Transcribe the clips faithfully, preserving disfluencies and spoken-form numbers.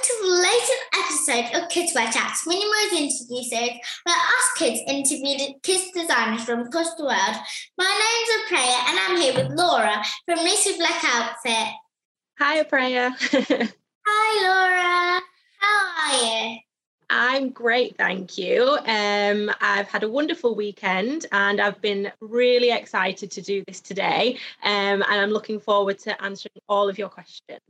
Welcome to the latest episode of Kids Wear Chats, Minimo's interview series, where us kids interview kids designers from across the world. My name's Aprea and I'm here with Laura from Missy Black Outfit. Hi, Aprea. Hi, Laura. How are you? I'm great, thank you. Um, I've had a wonderful weekend and I've been really excited to do this today. Um, and I'm looking forward to answering all of your questions.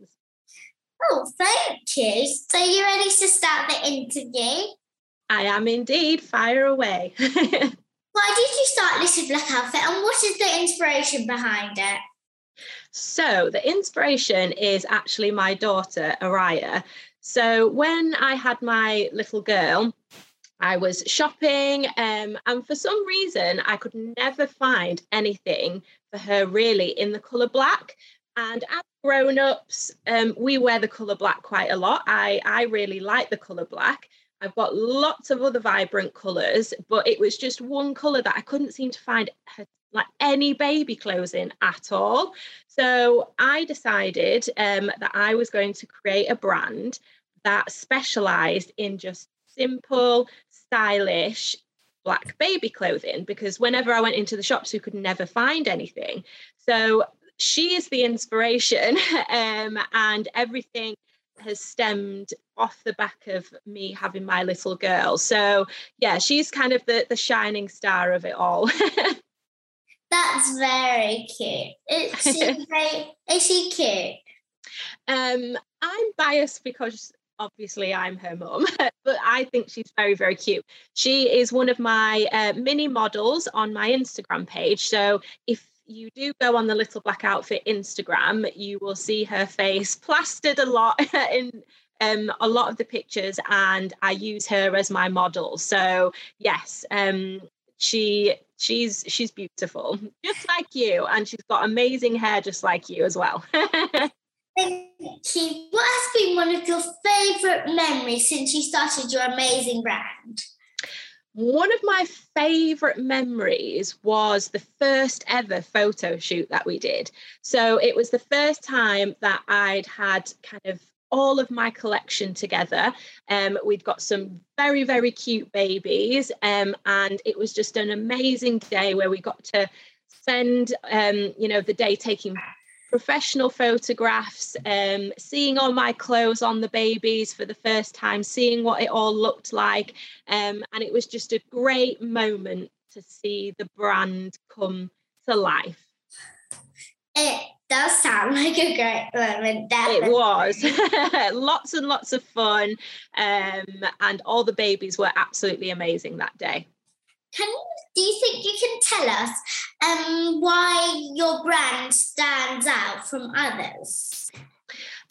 Oh, thank you. So are you ready to start the interview? I am indeed. Fire away. Why did you start Missy Black Outfit and what is the inspiration behind it? So the inspiration is actually my daughter, Araya. So when I had my little girl, I was shopping um, and for some reason I could never find anything for her really in the colour black. And as grown-ups, um, we wear the colour black quite a lot. I, I really like the colour black. I've got lots of other vibrant colours, but it was just one colour that I couldn't seem to find her, like any baby clothes in at all. So I decided um, that I was going to create a brand that specialised in just simple, stylish black baby clothing, because whenever I went into the shops, we could never find anything. So she is the inspiration, um, and everything has stemmed off the back of me having my little girl. So yeah, she's kind of the, the shining star of it all. That's very cute. Is she, very, is she cute? Um, I'm biased because obviously I'm her mum, but I think she's very, very cute. She is one of my uh, mini models on my Instagram page. So if you do go on the Little Black Outfit Instagram, you will see her face plastered a lot in um, a lot of the pictures, and I use her as my model. So yes, um, she she's she's beautiful, just like you, and she's got amazing hair, just like you as well. Thank you. What has been one of your favourite memories since you started your amazing brand? One of my favourite memories was the first ever photo shoot that we did. So it was the first time that I'd had kind of all of my collection together. Um, we'd got some very, very cute babies, um, and it was just an amazing day where we got to spend, um, you know, the day taking professional photographs, um, seeing all my clothes on the babies for the first time, seeing what it all looked like. Um, and it was just a great moment to see the brand come to life. It does sound like a great moment. Definitely. It was. Lots and lots of fun. Um, and all the babies were absolutely amazing that day. Can you, do you think you can tell us um, why your brand stands out from others?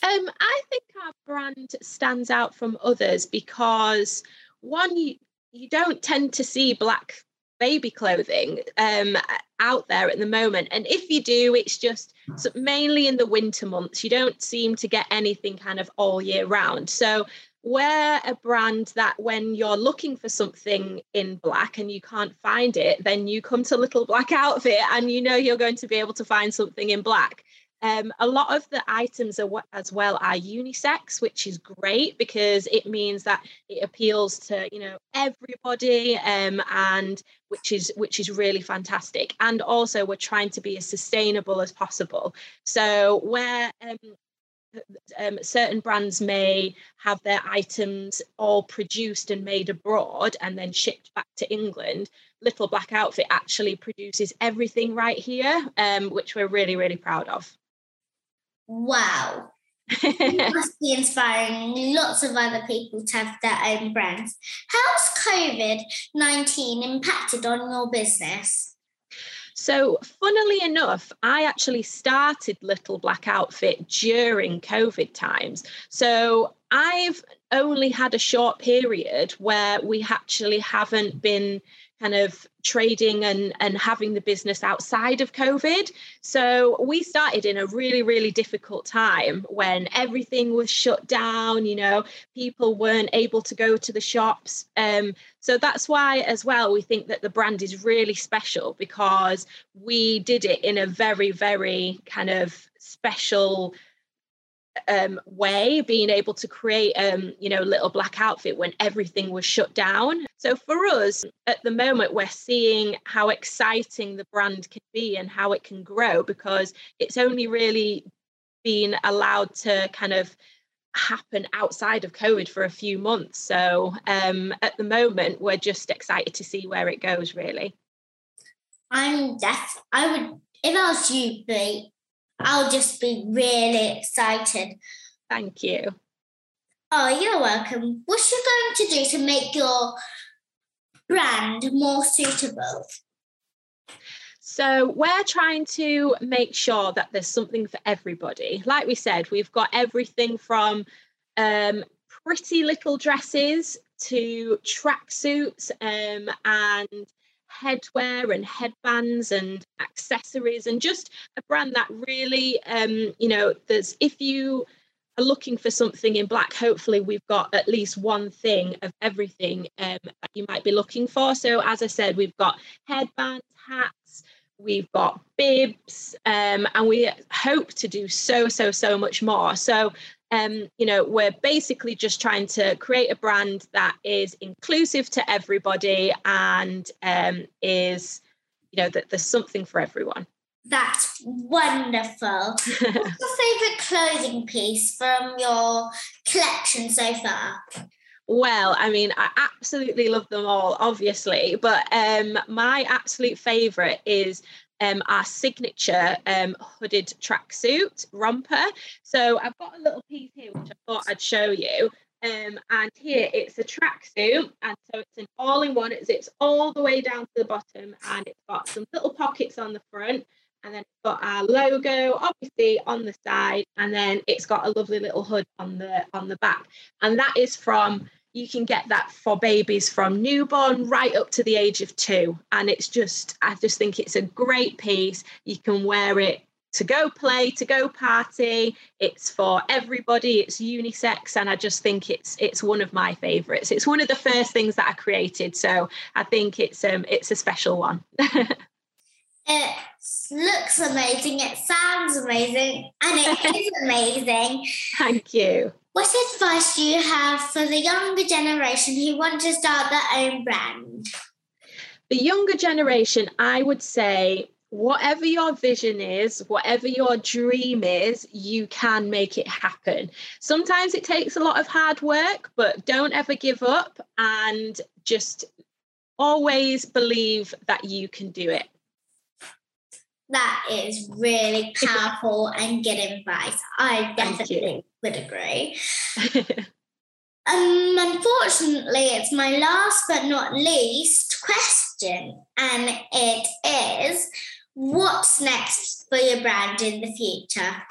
Um, I think our brand stands out from others because, one, you, you don't tend to see black baby clothing um, out there at the moment. And if you do, it's just so mainly in the winter months. You don't seem to get anything kind of all year round. So we're a brand that when you're looking for something in black and you can't find it, then you come to Little Black Outfit and you know you're going to be able to find something in black. Um, a lot of the items are, as well are unisex, which is great because it means that it appeals to, you know, everybody, um, and which is which is really fantastic. And also we're trying to be as sustainable as possible. So we're um, Um, certain brands may have their items all produced and made abroad and then shipped back to England. Little Black Outfit actually produces everything right here, um, which we're really, really proud of. Wow. It must be inspiring lots of other people to have their own brands. How's COVID nineteen impacted on your business? So funnily enough, I actually started Little Black Outfit during COVID times. So I've only had a short period where we actually haven't been kind of trading and, and having the business outside of COVID. So we started in a really, really difficult time when everything was shut down, you know, people weren't able to go to the shops. Um, so that's why as well, we think that the brand is really special because we did it in a very, very kind of special um, way, being able to create, um, you know, Little Black Outfit when everything was shut down. So for us at the moment, we're seeing how exciting the brand can be and how it can grow, because it's only really been allowed to kind of happen outside of COVID for a few months. So um, at the moment, we're just excited to see where it goes, really. I'm deaf. I would, if I was you, Bea, I'll just be really excited. Thank you. Oh, you're welcome. What are you going to do to make your brand more suitable? So we're trying to make sure that there's something for everybody. Like we said, we've got everything from um, pretty little dresses to tracksuits um, and headwear and headbands and accessories, and just a brand that really, um, you know, there's, if you are looking for something in black, hopefully we've got at least one thing of everything um, that you might be looking for. So as I said, we've got headbands, hats, we've got bibs, um, and we hope to do so, so, so much more. So, um, you know, we're basically just trying to create a brand that is inclusive to everybody and um, is, you know, that there's something for everyone. That's wonderful. What's your favourite clothing piece from your collection so far? Well, I mean, I absolutely love them all, obviously, but um, my absolute favourite is um, our signature um, hooded tracksuit romper. So I've got a little piece here which I thought I'd show you. Um, and here it's a tracksuit, and so it's an all-in-one. It zips all the way down to the bottom, and it's got some little pockets on the front, and then it's got our logo obviously on the side, and then it's got a lovely little hood on the on the back. And that is from, you can get that for babies from newborn right up to the age of two, and it's just, I just think it's a great piece. You can wear it to go play, to go party. It's for everybody. It's unisex, and I just think it's it's one of my favourites. It's one of the first things that I created, so I think it's um it's a special one. It looks amazing. It sounds amazing, and it is amazing. Thank you. What advice do you have for the younger generation who want to start their own brand? The younger generation, I would say, whatever your vision is, whatever your dream is, you can make it happen. Sometimes it takes a lot of hard work, but don't ever give up, and just always believe that you can do it. That is really powerful and good advice. I definitely would agree. Um, unfortunately, it's my last but not least question, and it is, what's next for your brand in the future?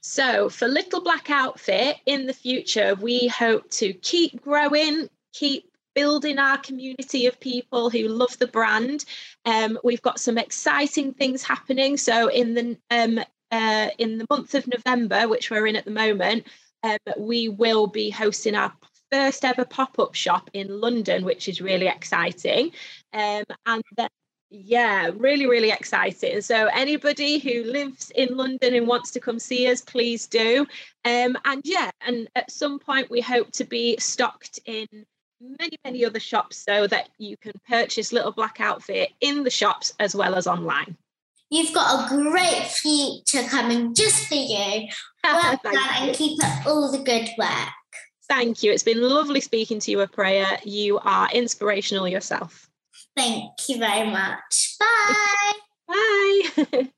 So for Little Black Outfit in the future, we hope to keep growing, keep building our community of people who love the brand. Um, we've got some exciting things happening. So in the um, uh, in the month of November, which we're in at the moment, um, we will be hosting our first ever pop-up shop in London, which is really exciting. Um, and then Yeah, really, really exciting. So anybody who lives in London and wants to come see us, please do. Um, and yeah, and at some point we hope to be stocked in many, many other shops so that you can purchase Little Black Outfit in the shops as well as online. You've got a great future coming just for you. Work and keep up all the good work. Thank you. It's been lovely speaking to you, Aprea. You are inspirational yourself. Thank you very much. Bye. Bye.